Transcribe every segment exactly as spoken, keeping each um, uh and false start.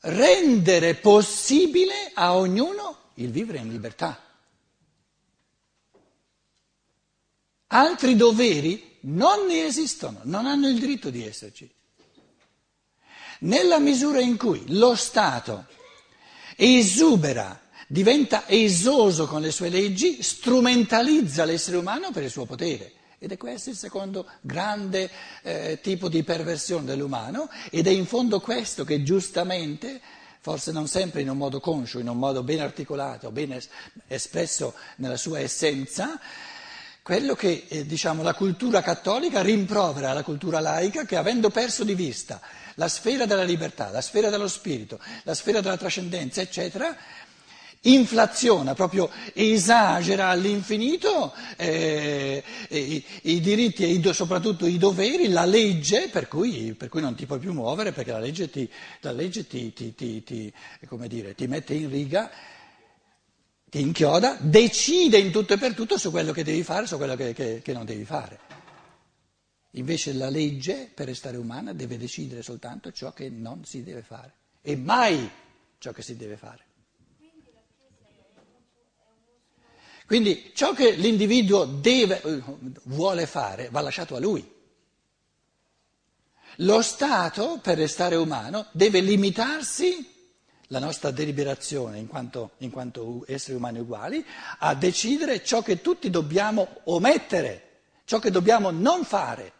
rendere possibile a ognuno il vivere in libertà. Altri doveri non ne esistono, non hanno il diritto di esserci. Nella misura in cui lo Stato esubera, diventa esoso con le sue leggi, strumentalizza l'essere umano per il suo potere. Ed è questo il secondo grande eh, tipo di perversione dell'umano, ed è in fondo questo che giustamente, forse non sempre in un modo conscio, in un modo ben articolato, ben es- espresso nella sua essenza, quello che eh, diciamo, la cultura cattolica rimprovera alla cultura laica, che avendo perso di vista la sfera della libertà, la sfera dello spirito, la sfera della trascendenza, eccetera, inflaziona, proprio esagera all'infinito eh, i, i diritti e i, soprattutto i doveri, la legge per cui, per cui non ti puoi più muovere, perché la legge ti, la legge ti, ti, ti, ti, come dire, ti mette in riga, ti inchioda, decide in tutto e per tutto su quello che devi fare, su quello che, che, che non devi fare. Invece la legge, per restare umana, deve decidere soltanto ciò che non si deve fare e mai ciò che si deve fare. Quindi ciò che l'individuo deve, vuole fare va lasciato a lui. Lo Stato, per restare umano, deve limitarsi, la nostra deliberazione in quanto, in quanto esseri umani uguali, a decidere ciò che tutti dobbiamo omettere, ciò che dobbiamo non fare.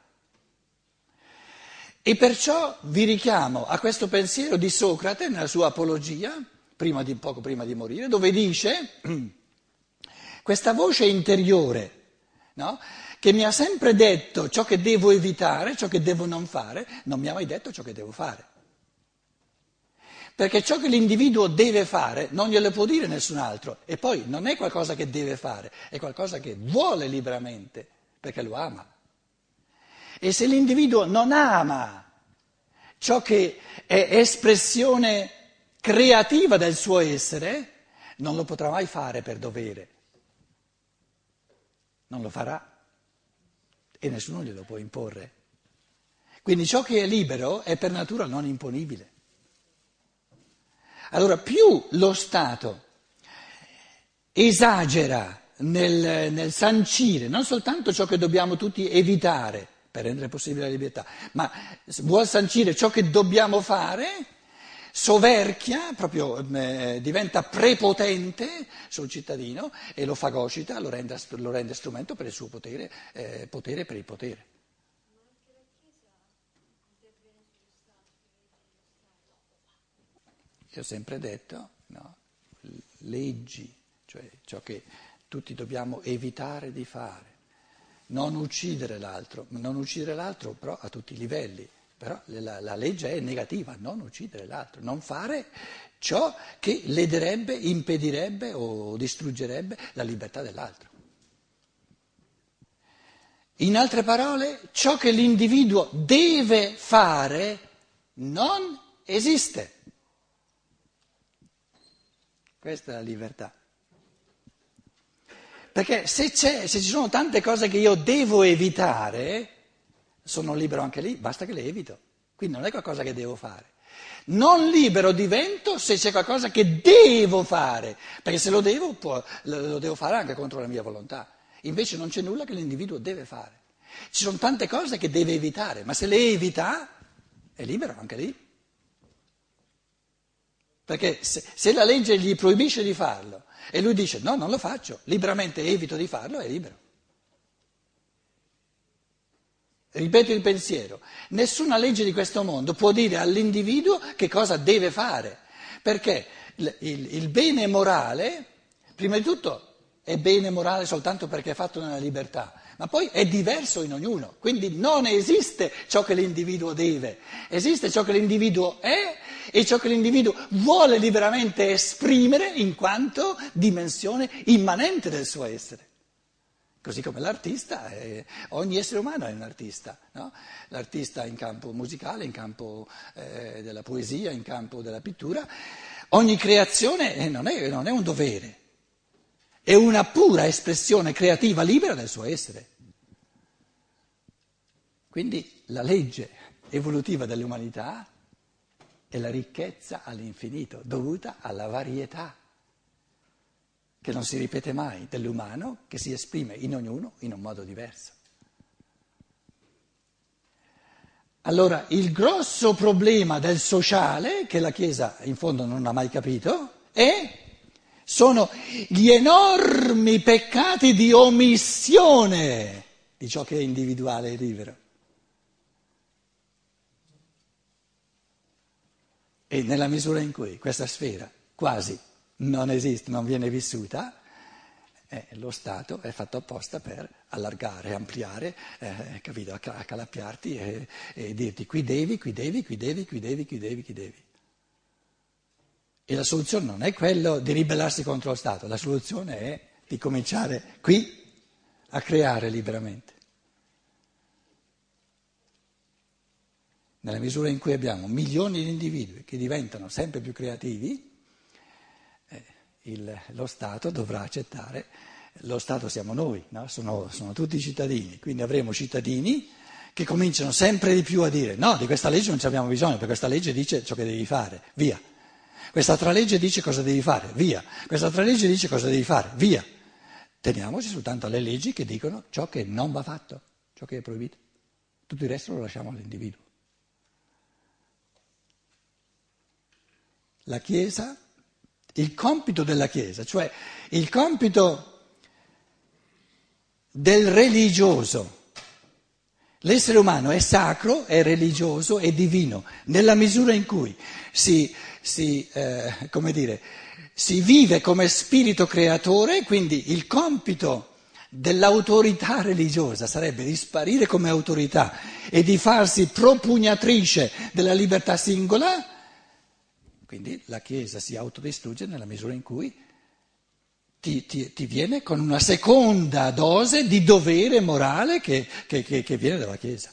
E perciò vi richiamo a questo pensiero di Socrate nella sua Apologia, prima di, poco prima di morire, dove dice... Questa voce interiore, no? Che mi ha sempre detto ciò che devo evitare, ciò che devo non fare, non mi ha mai detto ciò che devo fare. Perché ciò che l'individuo deve fare non glielo può dire nessun altro. E poi non è qualcosa che deve fare, è qualcosa che vuole liberamente, perché lo ama. E se l'individuo non ama ciò che è espressione creativa del suo essere, non lo potrà mai fare per dovere. Non lo farà e nessuno glielo può imporre. Quindi ciò che è libero è per natura non imponibile. Allora più lo Stato esagera nel, nel sancire non soltanto ciò che dobbiamo tutti evitare per rendere possibile la libertà, ma vuol sancire ciò che dobbiamo fare, soverchia, proprio eh, diventa prepotente sul cittadino e lo fagocita, lo rende, lo rende strumento per il suo potere, eh, potere per il potere. Io ho sempre detto, no, leggi, cioè ciò che tutti dobbiamo evitare di fare, non uccidere l'altro, non uccidere l'altro però a tutti i livelli. Però la, la legge è negativa, non uccidere l'altro, non fare ciò che lederebbe, impedirebbe o distruggerebbe la libertà dell'altro. In altre parole, ciò che l'individuo deve fare non esiste. Questa è la libertà. Perché se c'è, se ci sono tante cose che io devo evitare... Sono libero anche lì, basta che le evito. Quindi non è qualcosa che devo fare. Non libero divento se c'è qualcosa che devo fare, perché se lo devo può, lo devo fare anche contro la mia volontà. Invece non c'è nulla che l'individuo deve fare. Ci sono tante cose che deve evitare, ma se le evita è libero anche lì. Perché se, se la legge gli proibisce di farlo e lui dice no, non lo faccio, liberamente evito di farlo, è libero. Ripeto il pensiero, nessuna legge di questo mondo può dire all'individuo che cosa deve fare, perché il, il, il bene morale, prima di tutto, è bene morale soltanto perché è fatto nella libertà, ma poi è diverso in ognuno, quindi non esiste ciò che l'individuo deve, esiste ciò che l'individuo è e ciò che l'individuo vuole liberamente esprimere in quanto dimensione immanente del suo essere. Così come l'artista, eh, ogni essere umano è un artista, no? L'artista in campo musicale, in campo eh, della poesia, in campo della pittura, ogni creazione eh, non è, non è un dovere, è una pura espressione creativa libera del suo essere. Quindi la legge evolutiva dell'umanità è la ricchezza all'infinito, dovuta alla varietà, che non si ripete mai, dell'umano, che si esprime in ognuno in un modo diverso. Allora, il grosso problema del sociale, che la Chiesa in fondo non ha mai capito, è... sono gli enormi peccati di omissione di ciò che è individuale e libero. E nella misura in cui questa sfera quasi non esiste, non viene vissuta, eh, lo Stato è fatto apposta per allargare, ampliare, eh, capito, accalappiarti e, e dirti qui devi, qui devi, qui devi, qui devi, qui devi, qui devi. E la soluzione non è quello di ribellarsi contro lo Stato, la soluzione è di cominciare qui a creare liberamente. Nella misura in cui abbiamo milioni di individui che diventano sempre più creativi, eh, il, lo Stato dovrà accettare, lo Stato siamo noi, no? sono, sono tutti cittadini, quindi avremo cittadini che cominciano sempre di più a dire no, di questa legge non ci abbiamo bisogno, perché questa legge dice ciò che devi fare, via. Questa altra legge dice cosa devi fare, via. Questa altra legge dice cosa devi fare, via. Teniamoci soltanto alle leggi che dicono ciò che non va fatto, ciò che è proibito. Tutto il resto lo lasciamo all'individuo. La Chiesa, il compito della Chiesa, cioè il compito del religioso. L'essere umano è sacro, è religioso, è divino, nella misura in cui si, si, eh, come dire, si vive come spirito creatore, quindi il compito dell'autorità religiosa sarebbe di sparire come autorità e di farsi propugnatrice della libertà singola, quindi la Chiesa si autodistrugge nella misura in cui Ti, ti, ti viene con una seconda dose di dovere morale che, che, che, che viene dalla Chiesa.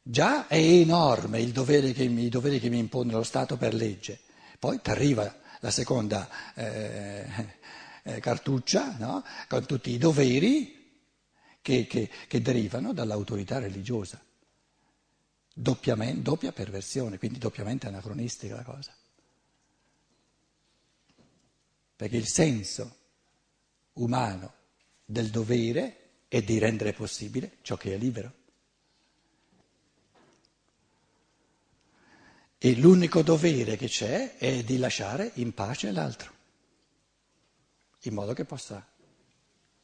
Già è enorme il dovere che mi, i doveri che mi impone lo Stato per legge, poi ti arriva la seconda eh, eh, cartuccia, no? Con tutti i doveri che, che, che derivano dall'autorità religiosa. Doppiamente, doppia perversione, quindi doppiamente anacronistica la cosa. Perché il senso umano del dovere è di rendere possibile ciò che è libero. E l'unico dovere che c'è è di lasciare in pace l'altro, in modo che possa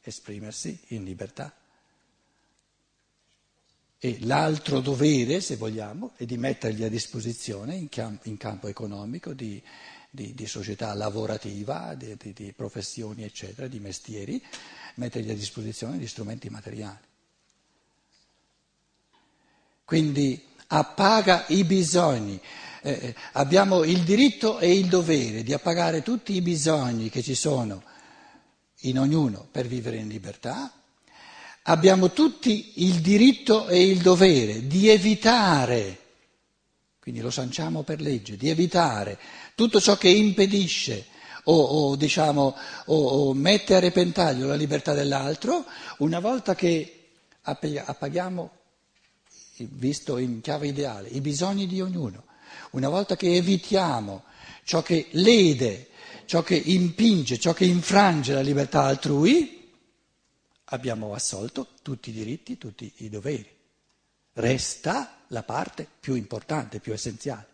esprimersi in libertà. E l'altro dovere, se vogliamo, è di mettergli a disposizione in campo, in campo economico di... Di, di società lavorativa, di, di, di professioni eccetera, di mestieri, mettergli a disposizione gli strumenti materiali. Quindi appaga i bisogni, eh, abbiamo il diritto e il dovere di appagare tutti i bisogni che ci sono in ognuno per vivere in libertà, abbiamo tutti il diritto e il dovere di evitare, quindi lo sanciamo per legge, di evitare tutto ciò che impedisce o, o, diciamo, o, o mette a repentaglio la libertà dell'altro, una volta che appaghiamo, visto in chiave ideale, i bisogni di ognuno, una volta che evitiamo ciò che lede, ciò che impinge, ciò che infrange la libertà altrui, abbiamo assolto tutti i diritti, tutti i doveri. Resta la parte più importante, più essenziale.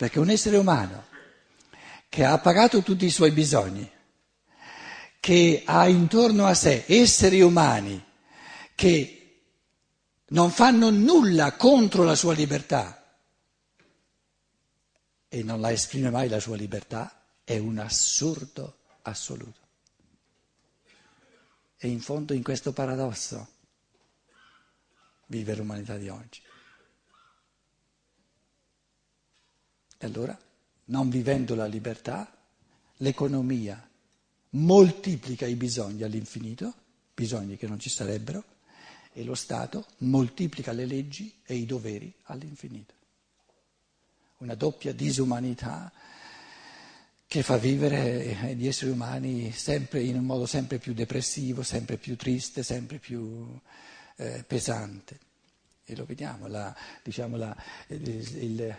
Perché un essere umano che ha pagato tutti i suoi bisogni, che ha intorno a sé esseri umani che non fanno nulla contro la sua libertà e non la esprime mai la sua libertà, è un assurdo assoluto. E in fondo in questo paradosso vive l'umanità di oggi. E allora, non vivendo la libertà, l'economia moltiplica i bisogni all'infinito, bisogni che non ci sarebbero, e lo Stato moltiplica le leggi e i doveri all'infinito. Una doppia disumanità che fa vivere gli esseri umani sempre in un modo sempre più depressivo, sempre più triste, sempre più... pesante. e lo vediamo, la, diciamo la, il, il,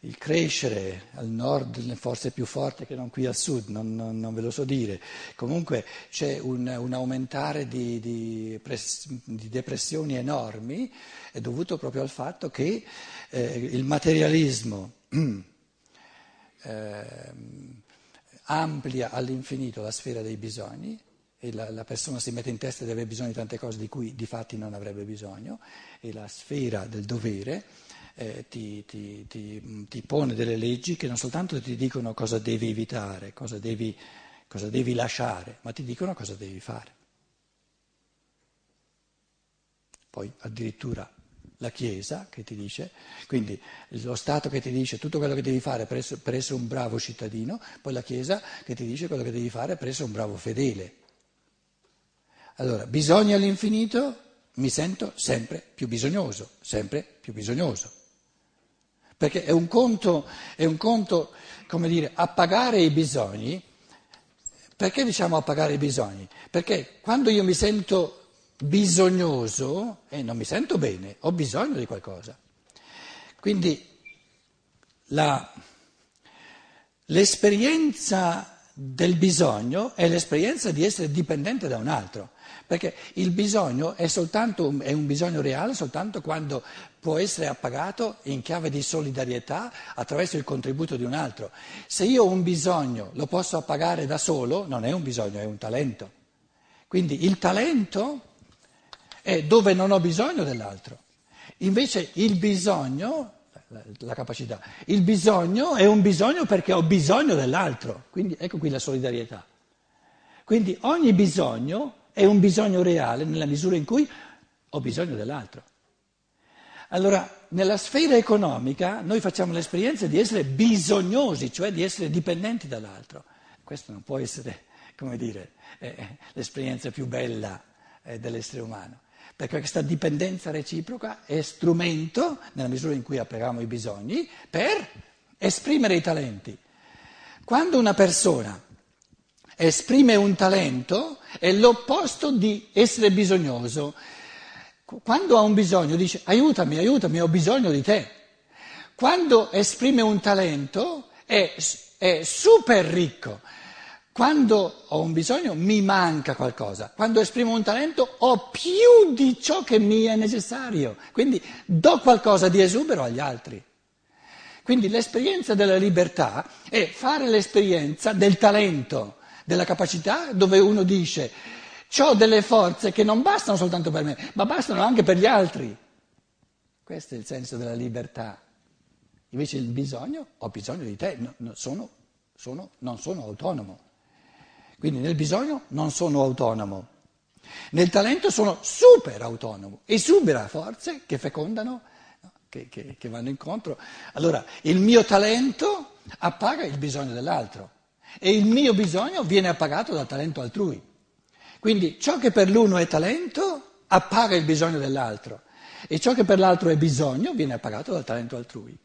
il crescere al nord forse è più forte che non qui al sud, non, non, non ve lo so dire, comunque c'è un, un aumentare di, di, pres, di depressioni enormi, è dovuto proprio al fatto che eh, il materialismo eh, amplia all'infinito la sfera dei bisogni, e la, la persona si mette in testa di avere bisogno di tante cose di cui di fatti non avrebbe bisogno, e la sfera del dovere eh, ti, ti, ti, ti pone delle leggi che non soltanto ti dicono cosa devi evitare, cosa devi, cosa devi lasciare, ma ti dicono cosa devi fare. Poi addirittura la Chiesa che ti dice, quindi lo Stato che ti dice tutto quello che devi fare presso, presso un bravo cittadino, poi la Chiesa che ti dice quello che devi fare presso un bravo fedele. Allora, bisogno all'infinito, mi sento sempre più bisognoso, sempre più bisognoso. Perché è un conto, è un conto, come dire, appagare i bisogni. Perché diciamo appagare i bisogni? Perché quando io mi sento bisognoso, eh, non mi sento bene, ho bisogno di qualcosa. Quindi la, l'esperienza del bisogno è l'esperienza di essere dipendente da un altro, perché il bisogno è soltanto un, è un bisogno reale soltanto quando può essere appagato in chiave di solidarietà attraverso il contributo di un altro. Se io ho un bisogno lo posso appagare da solo, non è un bisogno, è un talento. Quindi il talento è dove non ho bisogno dell'altro, invece il bisogno, la capacità, il bisogno è un bisogno perché ho bisogno dell'altro, quindi ecco qui la solidarietà. Quindi ogni bisogno è un bisogno reale nella misura in cui ho bisogno dell'altro. Allora, nella sfera economica noi facciamo l'esperienza di essere bisognosi, cioè di essere dipendenti dall'altro. Questo non può essere, come dire, eh, l'esperienza più bella eh, dell'essere umano. Perché questa dipendenza reciproca è strumento, nella misura in cui appaghiamo i bisogni, per esprimere i talenti. Quando una persona esprime un talento è l'opposto di essere bisognoso. Quando ha un bisogno dice aiutami, aiutami, ho bisogno di te. Quando esprime un talento è, è super ricco. Quando ho un bisogno mi manca qualcosa, quando esprimo un talento ho più di ciò che mi è necessario, quindi do qualcosa di esubero agli altri. Quindi l'esperienza della libertà è fare l'esperienza del talento, della capacità, dove uno dice c'ho delle forze che non bastano soltanto per me, ma bastano anche per gli altri. Questo è il senso della libertà. Invece il bisogno, ho bisogno di te, no, no, sono, sono, non sono autonomo. Quindi nel bisogno non sono autonomo, nel talento sono super autonomo, esubera forze che fecondano, che, che, che vanno incontro. Allora il mio talento appaga il bisogno dell'altro e il mio bisogno viene appagato dal talento altrui. Quindi ciò che per l'uno è talento appaga il bisogno dell'altro e ciò che per l'altro è bisogno viene appagato dal talento altrui.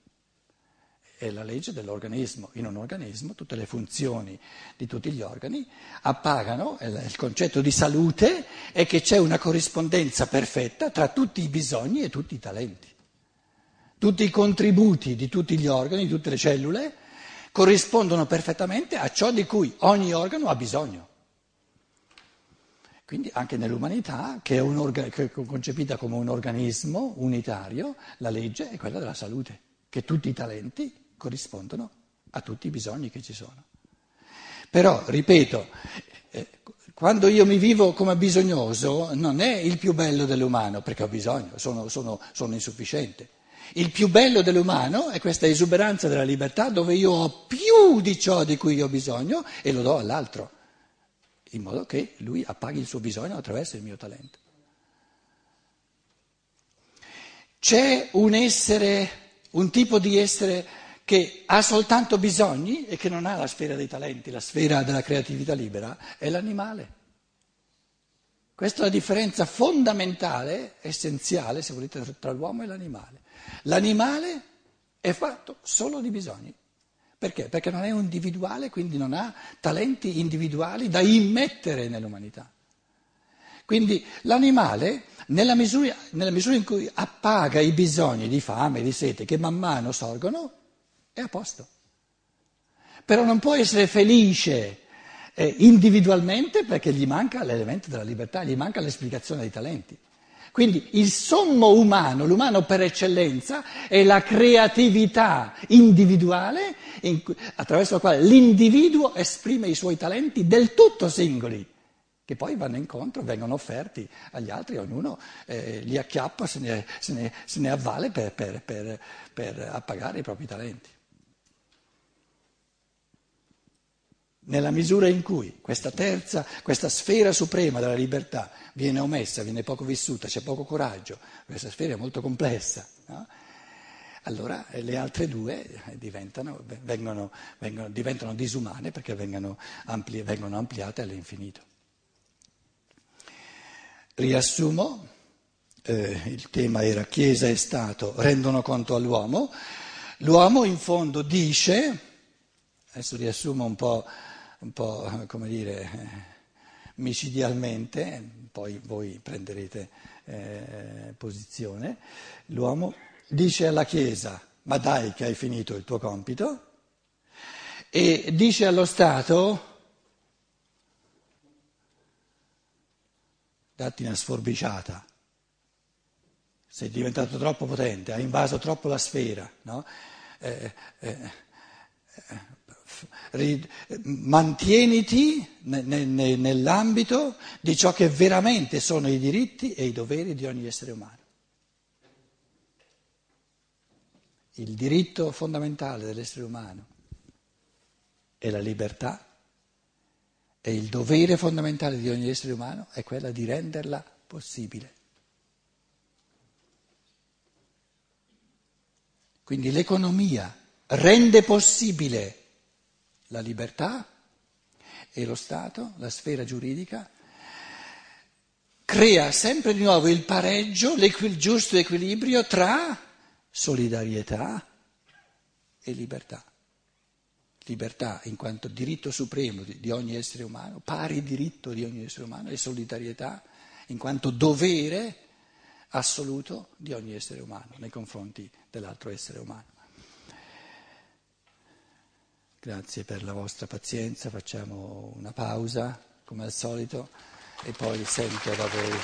È la legge dell'organismo. In un organismo tutte le funzioni di tutti gli organi appagano, il concetto di salute è che c'è una corrispondenza perfetta tra tutti i bisogni e tutti i talenti. Tutti i contributi di tutti gli organi, di tutte le cellule, corrispondono perfettamente a ciò di cui ogni organo ha bisogno. Quindi anche nell'umanità, che è, un orga- che è concepita come un organismo unitario, la legge è quella della salute, che tutti i talenti corrispondono a tutti i bisogni che ci sono. Però, ripeto, eh, quando io mi vivo come bisognoso non è il più bello dell'umano, perché ho bisogno, sono, sono, sono insufficiente. Il più bello dell'umano è questa esuberanza della libertà dove io ho più di ciò di cui ho bisogno e lo do all'altro, in modo che lui appaghi il suo bisogno attraverso il mio talento. C'è un essere, un tipo di essere che ha soltanto bisogni e che non ha la sfera dei talenti, la sfera della creatività libera, è l'animale. Questa è la differenza fondamentale, essenziale, se volete, tra l'uomo e l'animale. L'animale è fatto solo di bisogni. Perché? Perché non è individuale, quindi non ha talenti individuali da immettere nell'umanità. Quindi l'animale nella misura, nella misura in cui appaga i bisogni di fame, di sete, che man mano sorgono, è a posto. Però non può essere felice eh, individualmente perché gli manca l'elemento della libertà, gli manca l'esplicazione dei talenti. Quindi il sommo umano, l'umano per eccellenza, è la creatività individuale in cui, attraverso la quale l'individuo esprime i suoi talenti del tutto singoli, che poi vanno incontro, vengono offerti agli altri, ognuno eh, li acchiappa, se ne, se ne, se ne avvale per, per, per, per appagare i propri talenti. Nella misura in cui questa terza, questa sfera suprema della libertà viene omessa, viene poco vissuta, c'è poco coraggio, questa sfera è molto complessa, no? Allora le altre due diventano, vengono, vengono, diventano disumane perché vengono, ampli, vengono ampliate all'infinito. Riassumo, eh, il tema era Chiesa e Stato rendono conto all'uomo, l'uomo in fondo dice, adesso riassumo un po', un po', come dire, micidialmente, poi voi prenderete eh, posizione, l'uomo dice alla Chiesa, ma dai che hai finito il tuo compito, e dice allo Stato, datti una sforbiciata, sei diventato troppo potente, hai invaso troppo la sfera, no? Eh, eh, eh, mantieniti nell'ambito di ciò che veramente sono i diritti e i doveri di ogni essere umano. Il diritto fondamentale dell'essere umano è la libertà e il dovere fondamentale di ogni essere umano è quella di renderla possibile. Quindi l'economia rende possibile la libertà e lo Stato, la sfera giuridica, crea sempre di nuovo il pareggio, il giusto equilibrio tra solidarietà e libertà. Libertà in quanto diritto supremo di ogni essere umano, pari diritto di ogni essere umano, e solidarietà in quanto dovere assoluto di ogni essere umano nei confronti dell'altro essere umano. Grazie per la vostra pazienza, facciamo una pausa, come al solito, e poi sento da voi.